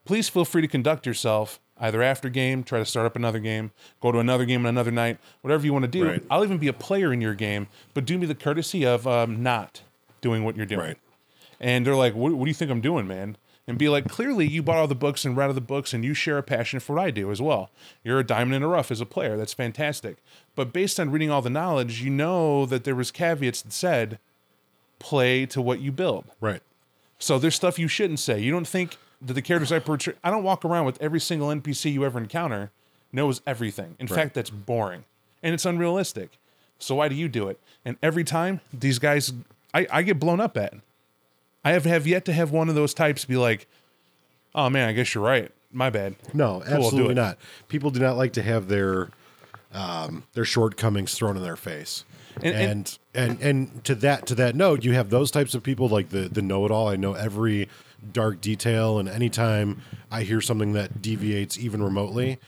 Please feel free to conduct yourself. Either after game, try to start up another game, go to another game on another night, whatever you want to do. Right. I'll even be a player in your game, but do me the courtesy of not doing what you're doing. Right. And they're like, what do you think I'm doing, man? And be like, clearly you bought all the books and read all the books, and you share a passion for what I do as well. You're a diamond in the rough as a player. That's fantastic. But based on reading all the knowledge, you know that there was caveats that said, play to what you build. Right. So there's stuff you shouldn't say. You don't think... that the characters I portray, I don't walk around with every single NPC you ever encounter knows everything. In fact, that's boring. And it's unrealistic. So why do you do it? And every time, these guys, I get blown up at. I have yet to have one of those types be like, oh man, I guess you're right. My bad. No, cool, absolutely not. People do not like to have their shortcomings thrown in their face. And to that note, you have those types of people like the know-it-all. I know every dark detail, and anytime I hear something that deviates even remotely,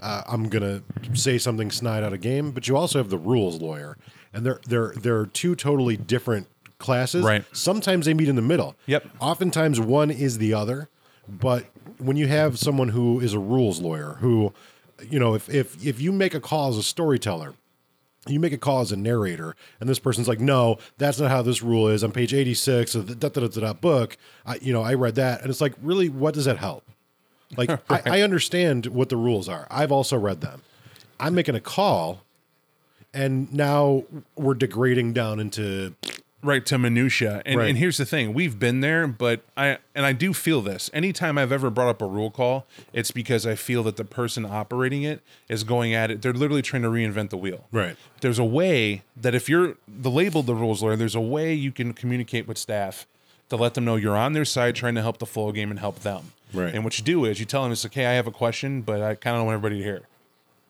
I'm gonna say something snide out of game. But you also have the rules lawyer, and they're two totally different classes. Right. Sometimes they meet in the middle. Yep. Oftentimes one is the other. But when you have someone who is a rules lawyer, who, you know, if you make a call as a storyteller, you make a call as a narrator, and this person's like, no, that's not how this rule is. On page 86 of the book, I read that. And it's like, really, what does that help? Like, right. I understand what the rules are. I've also read them. I'm making a call, and now we're degrading down into... Right, to minutia. And here's the thing. We've been there, but I do feel this. Anytime I've ever brought up a rule call, it's because I feel that the person operating it is going at it. They're literally trying to reinvent the wheel. Right. There's a way that if you're the labeled the rules lawyer, there's a way you can communicate with staff to let them know you're on their side trying to help the flow game and help them. Right. And what you do is you tell them, it's like, hey, I have a question, but I kind of want everybody to hear it.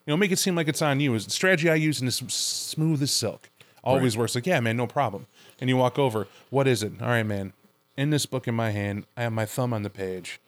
You know, make it seem like it's on you. The strategy I use, and it's smooth as silk. Always works. Like, yeah, man, no problem. And you walk over. What is it? All right, man. In this book in my hand, I have my thumb on the page.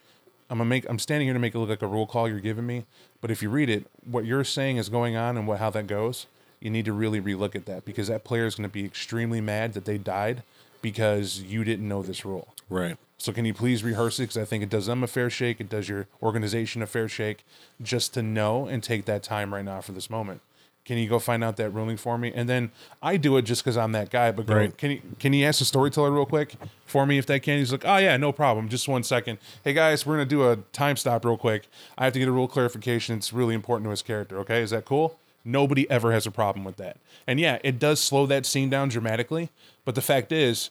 I'm standing here to make it look like a rule call you're giving me. But if you read it, what you're saying is going on and how that goes. You need to really relook at that, because that player is going to be extremely mad that they died because you didn't know this rule. Right. So can you please rehearse it? Because I think it does them a fair shake. It does your organization a fair shake, just to know and take that time right now for this moment. Can you go find out that ruling for me? And then I do it just because I'm that guy. But can you ask the storyteller real quick for me if that can? He's like, oh, yeah, no problem. Just 1 second. Hey, guys, we're going to do a time stop real quick. I have to get a rule clarification. It's really important to his character. Okay, is that cool? Nobody ever has a problem with that. And, yeah, it does slow that scene down dramatically. But the fact is,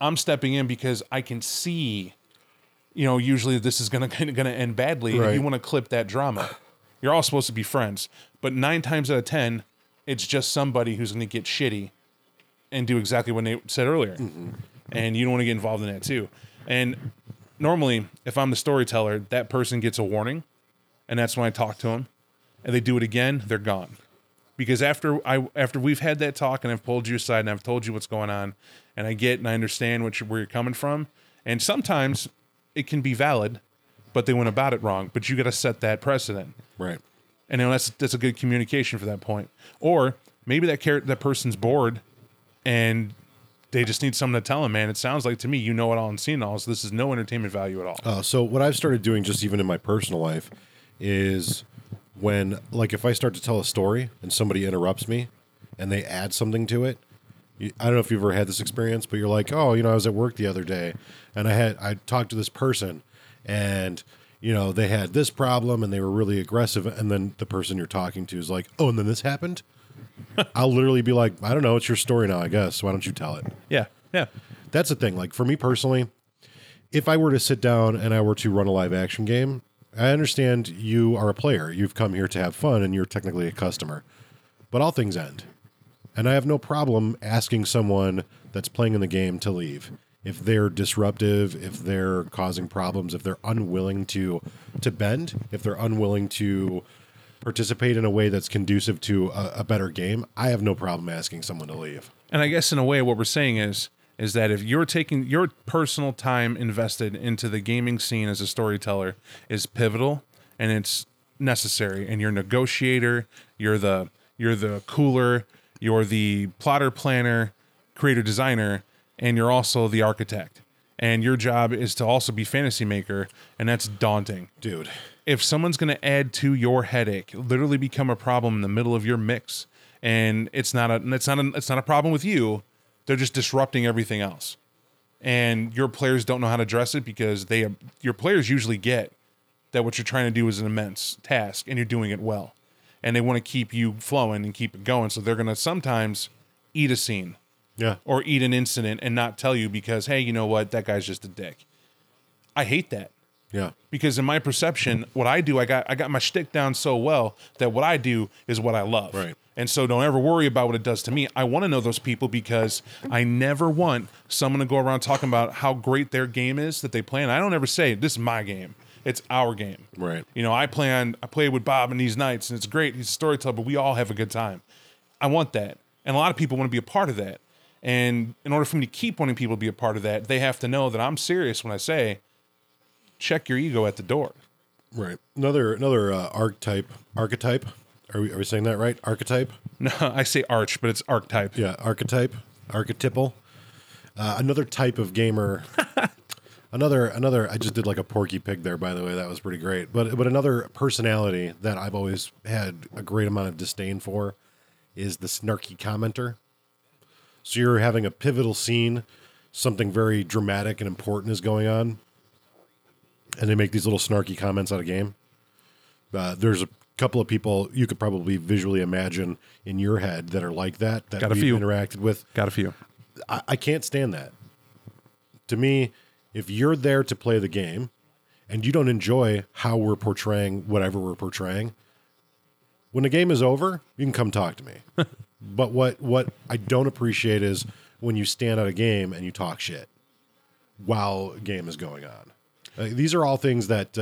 I'm stepping in because I can see, you know, usually this is going to end badly. Right. And you want to clip that drama. You're all supposed to be friends. But 9 times out of 10, it's just somebody who's going to get shitty and do exactly what they said earlier. Mm-hmm. And you don't want to get involved in that too. And normally, if I'm the storyteller, that person gets a warning. And that's when I talk to them. And they do it again, they're gone. Because after we've had that talk, and I've pulled you aside, and I've told you what's going on, and I understand where you're coming from. And sometimes it can be valid, but they went about it wrong. But you got to set that precedent. Right. And you know, that's a good communication for that point. Or maybe that person's bored and they just need something to tell them, man. It sounds like to me, you know it all and seen it all, so this is no entertainment value at all. So what I've started doing, just even in my personal life, is when, like, if I start to tell a story and somebody interrupts me and they add something to it, I don't know if you've ever had this experience, but you're like, oh, you know, I was at work the other day and I talked to this person and, you know, they had this problem and they were really aggressive. And then the person you're talking to is like, oh, and then this happened. I'll literally be like, I don't know. It's your story now, I guess. Why don't you tell it? Yeah. Yeah. That's the thing. Like for me personally, if I were to sit down and I were to run a live action game, I understand you are a player. You've come here to have fun and you're technically a customer, but all things end. And I have no problem asking someone that's playing in the game to leave. If they're disruptive, if they're causing problems, if they're unwilling to bend, if they're unwilling to participate in a way that's conducive to a better game, I have no problem asking someone to leave. And I guess in a way what we're saying is that if you're taking your personal time invested into the gaming scene as a storyteller is pivotal and it's necessary, and you're a negotiator, you're the cooler, you're the plotter, planner, creator, designer, and you're also the architect. And your job is to also be fantasy maker, and that's daunting. Dude. If someone's going to add to your headache, literally become a problem in the middle of your mix, and it's not a problem with you, they're just disrupting everything else. And your players don't know how to address it because your players usually get that what you're trying to do is an immense task, and you're doing it well. And they want to keep you flowing and keep it going. So they're going to sometimes eat a scene, yeah, or eat an incident and not tell you because, hey, you know what? That guy's just a dick. I hate that. Yeah. Because in my perception, what I do, I got my shtick down so well that what I do is what I love. Right. And so don't ever worry about what it does to me. I want to know those people because I never want someone to go around talking about how great their game is that they play. And I don't ever say, this is my game. It's our game. Right. You know, I play with Bob and these nights, and it's great. He's a storyteller, but we all have a good time. I want that. And a lot of people want to be a part of that. And in order for me to keep wanting people to be a part of that, they have to know that I'm serious when I say, check your ego at the door. Right. Another archetype. Are we saying that right? Archetype? No, I say arch, but it's archetype. Yeah, archetype, archetypal. Another type of gamer... Another. I just did like a Porky Pig there, by the way. That was pretty great. But another personality that I've always had a great amount of disdain for is the snarky commenter. So you're having a pivotal scene, something very dramatic and important is going on, and they make these little snarky comments out of game. There's a couple of people you could probably visually imagine in your head that are like that. That we've interacted with. Got a few. I can't stand that. To me... If you're there to play the game and you don't enjoy how we're portraying whatever we're portraying, when the game is over, you can come talk to me. But what I don't appreciate is when you stand at a game and you talk shit while a game is going on. These are all things that,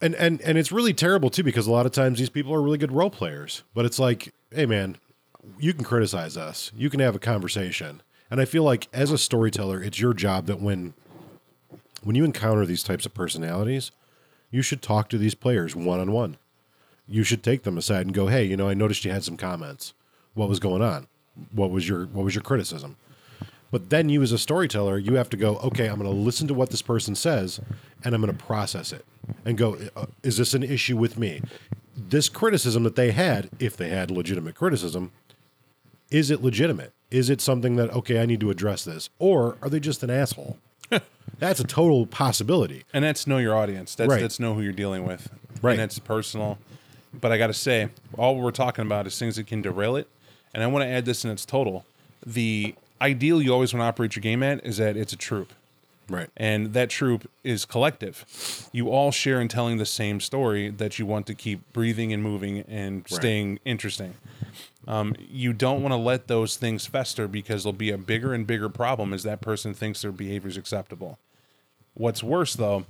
and it's really terrible too, because a lot of times these people are really good role players, but it's like, hey man, you can criticize us. You can have a conversation. And I feel like as a storyteller, it's your job that when you encounter these types of personalities, you should talk to these players one-on-one. You should take them aside and go, hey, you know, I noticed you had some comments. What was going on? What was your criticism? But then you as a storyteller, you have to go, okay, I'm going to listen to what this person says, and I'm going to process it and go, is this an issue with me? This criticism that they had, if they had legitimate criticism, is it legitimate? Is it something that, okay, I need to address this? Or are they just an asshole? That's a total possibility. And that's know your audience. That's know who you're dealing with. Right. And that's personal. But I got to say, all we're talking about is things that can derail it. And I want to add this in its total. The ideal you always want to operate your game at is that it's a troop. Right. And that troop is collective. You all share in telling the same story that you want to keep breathing and moving and staying interesting. You don't want to let those things fester because there'll be a bigger and bigger problem as that person thinks their behavior is acceptable. What's worse, though,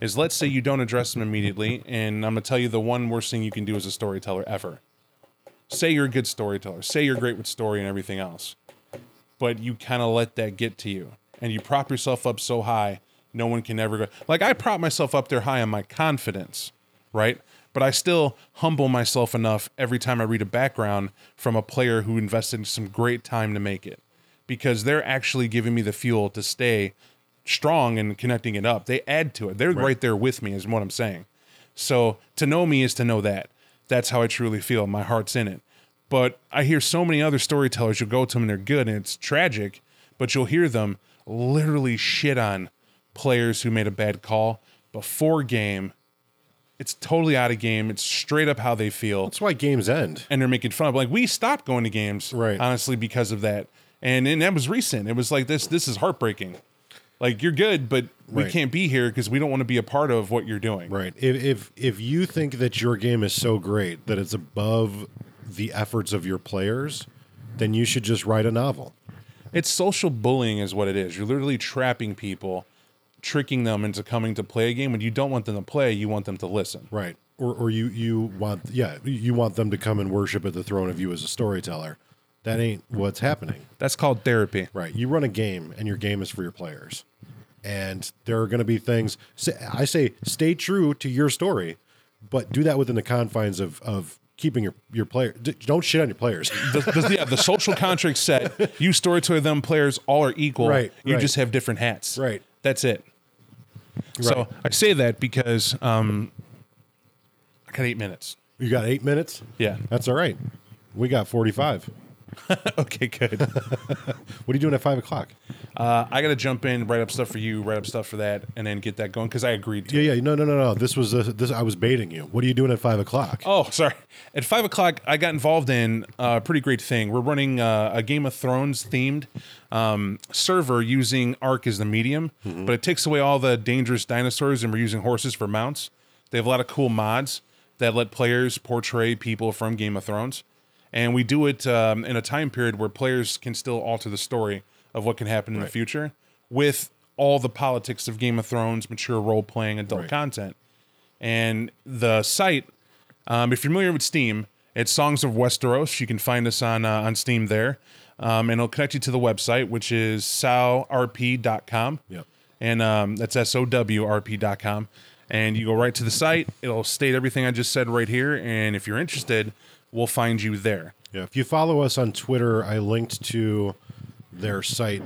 is let's say you don't address them immediately, and I'm going to tell you the one worst thing you can do as a storyteller ever. Say you're a good storyteller. Say you're great with story and everything else. But you kind of let that get to you, and you prop yourself up so high, no one can ever go. Like, I prop myself up there high on my confidence, right? But I still humble myself enough every time I read a background from a player who invested some great time to make it, because they're actually giving me the fuel to stay strong and connecting it up. They add to it. They're right there with me is what I'm saying. So to know me is to know that. That's how I truly feel. My heart's in it. But I hear so many other storytellers, you'll go to them and they're good, and it's tragic, but you'll hear them literally shit on players who made a bad call before game. It's totally out of game. It's straight up how they feel. That's why games end. And they're making fun of, like, we stopped going to games, right, honestly, because of that. And that was recent. It was like, this is heartbreaking. Like, you're good, but we right. can't be here because we don't want to be a part of what you're doing. Right. If you think that your game is so great that it's above the efforts of your players, then you should just write a novel. It's social bullying is what it is. You're literally trapping people, tricking them into coming to play a game when you don't want them to play, you want them to listen. Right. Or you want them to come and worship at the throne of you as a storyteller. That ain't what's happening. That's called therapy. Right. You run a game, and your game is for your players. And there are going to be things, I say, stay true to your story, but do that within the confines of keeping your player. Don't shit on your players. The social contract said, you storyteller, them players all are equal. Right. You right. just have different hats. Right. That's it. Right. So I say that because I got 8 minutes. You got 8 minutes? Yeah. That's all right. We got 45. Okay, good. What are you doing at 5 o'clock? I got to jump in, write up stuff for you, write up stuff for that, and then get that going because I agreed to it. Yeah. No. This was I was baiting you. What are you doing at 5 o'clock? Oh, sorry. At 5 o'clock, I got involved in a pretty great thing. We're running a Game of Thrones themed server using Ark as the medium, mm-hmm. but it takes away all the dangerous dinosaurs, and we're using horses for mounts. They have a lot of cool mods that let players portray people from Game of Thrones. And we do it in a time period where players can still alter the story of what can happen in right. the future with all the politics of Game of Thrones, mature role-playing, adult right. content. And the site, if you're familiar with Steam, it's Songs of Westeros. You can find us on Steam there. And it'll connect you to the website, which is sowrp.com. Yep. And that's SOWRP.com. And you go right to the site. It'll state everything I just said right here. And if you're interested, we'll find you there. Yeah. If you follow us on Twitter, I linked to their site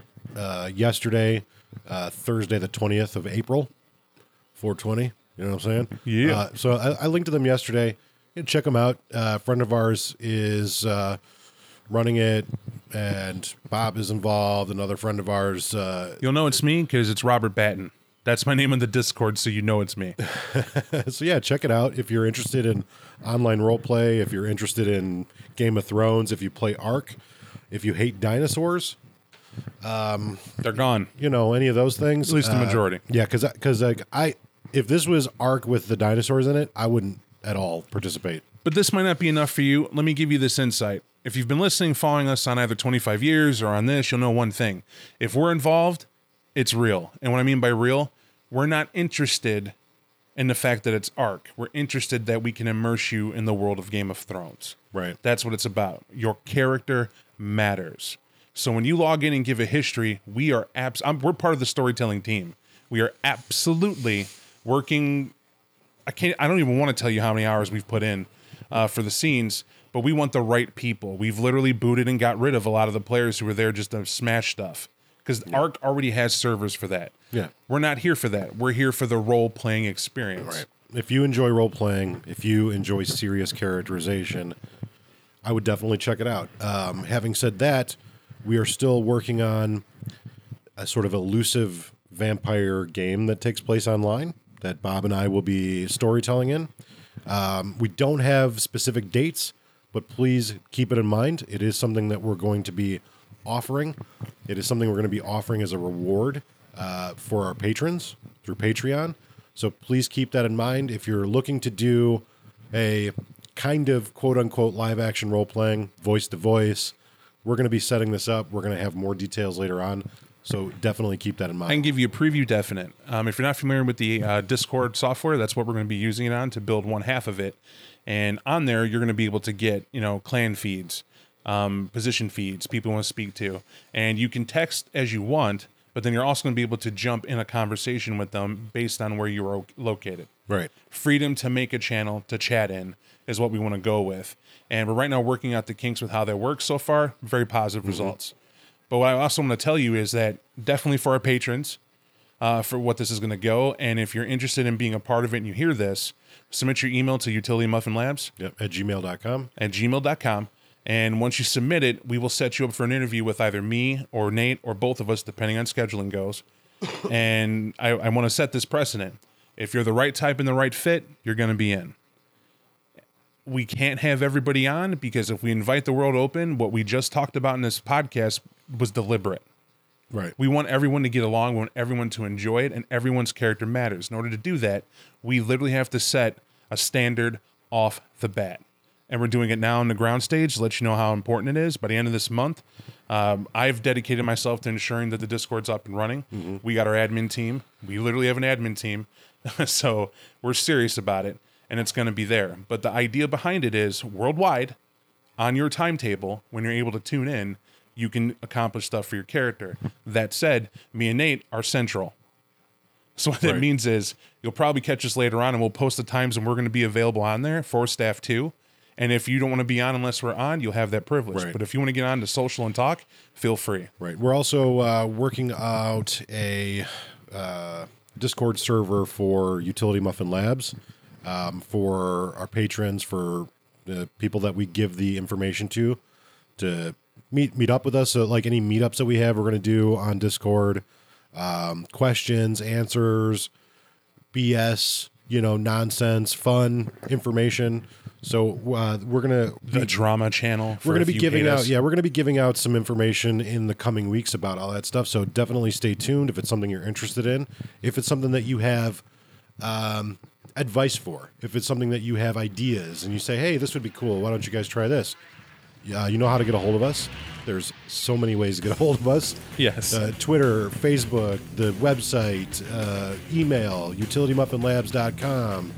yesterday, Thursday the 20th of April, 420. You know what I'm saying? Yeah. So I linked to them yesterday. You know, check them out. A friend of ours is running it, and Bob is involved. Another friend of ours. You'll know it's me because it's Robert Batten. That's my name on the Discord, so you know it's me. So yeah, check it out. If you're interested in online roleplay, if you're interested in Game of Thrones, if you play Ark, if you hate dinosaurs. They're gone. You know, any of those things. At least the majority. Yeah, because like, if this was Ark with the dinosaurs in it, I wouldn't at all participate. But this might not be enough for you. Let me give you this insight. If you've been listening, following us on either 25 years or on this, you'll know one thing. If we're involved, it's real. And what I mean by real, we're not interested in the fact that it's Ark. We're interested that we can immerse you in the world of Game of Thrones. Right. That's what it's about. Your character matters. So when you log in and give a history, we are we're part of the storytelling team. We are absolutely working. I don't even want to tell you how many hours we've put in for the scenes, but we want the right people. We've literally booted and got rid of a lot of the players who were there just to smash stuff. Because yeah. Ark already has servers for that. Yeah. We're not here for that. We're here for the role-playing experience. Right. If you enjoy role-playing, if you enjoy serious characterization, I would definitely check it out. Having said that, we are still working on a sort of elusive vampire game that takes place online that Bob and I will be storytelling in. We don't have specific dates, but please keep it in mind. It is something that we're going to be offering. It is something we're going to be offering as a reward for our patrons through Patreon. So please keep that in mind. If you're looking to do a kind of quote-unquote live-action role-playing, voice-to-voice, we're going to be setting this up. We're going to have more details later on. So definitely keep that in mind. I can give you a preview definite. If you're not familiar with the Discord software, that's what we're going to be using it on to build one half of it. And on there, you're going to be able to get, clan feeds, position feeds, people want to speak to, and you can text as you want, but then you're also going to be able to jump in a conversation with them based on where you are located. Right. Freedom to make a channel to chat in is what we want to go with. And we're right now working out the kinks with how that works so far. Very positive mm-hmm. results. But what I also want to tell you is that definitely for our patrons, for what this is going to go. And if you're interested in being a part of it and you hear this, submit your email to Utility Muffin Labs. Yep. At gmail.com. And once you submit it, we will set you up for an interview with either me or Nate or both of us, depending on scheduling goes. And I want to set this precedent. If you're the right type and the right fit, you're going to be in. We can't have everybody on because if we invite the world open, what we just talked about in this podcast was deliberate. Right. We want everyone to get along. We want everyone to enjoy it, and everyone's character matters. In order to do that, we literally have to set a standard off the bat. And we're doing it now on the ground stage to let you know how important it is. By the end of this month, I've dedicated myself to ensuring that the Discord's up and running. Mm-hmm. We got our admin team. We literally have an admin team. So we're serious about it, and it's going to be there. But the idea behind it is worldwide, on your timetable, when you're able to tune in, you can accomplish stuff for your character. That said, me and Nate are central. So what that means is you'll probably catch us later on, and we'll post the times, and we're going to be available on there for staff too. And if you don't want to be on unless we're on, you'll have that privilege. Right. But if you want to get on to social and talk, feel free. Right. We're also working out a Discord server for Utility Muffin Labs for our patrons, for the people that we give the information to meet up with us. So like any meetups that we have, we're going to do on Discord, questions, answers, BS, nonsense, fun information. So we're gonna the drama channel. We're gonna be giving out we're gonna be giving out some information in the coming weeks about all that stuff. So definitely stay tuned if it's something you're interested in. If it's something that you have advice for, if it's something that you have ideas and you say, hey, this would be cool. Why don't you guys try this? You know how to get a hold of us. There's so many ways to get a hold of us. Yes. Twitter, Facebook, the website, email, utilitymuffinlabs.com,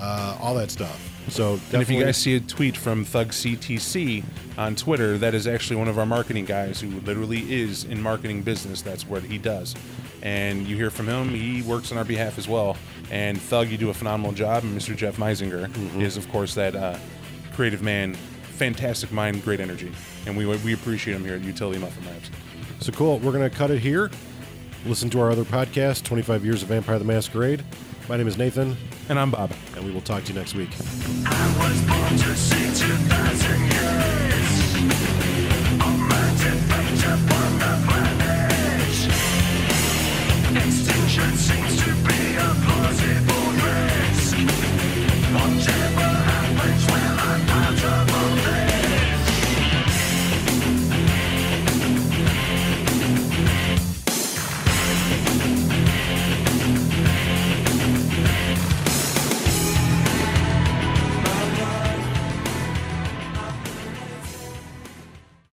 all that stuff. So, and if you guys see a tweet from ThugCTC on Twitter, that is actually one of our marketing guys who literally is in marketing business. That's what he does. And you hear from him. He works on our behalf as well. And Thug, you do a phenomenal job. And Mr. Jeff Meisinger is, of course, that creative man. Fantastic mind, great energy, and we appreciate them here at Utility Muffin Labs. So cool. We're going to cut it here. Listen to our other podcast, 25 Years of Vampire the Masquerade. My name is Nathan. And I'm Bob. And we will talk to you next week. I was born to see 2,000 years.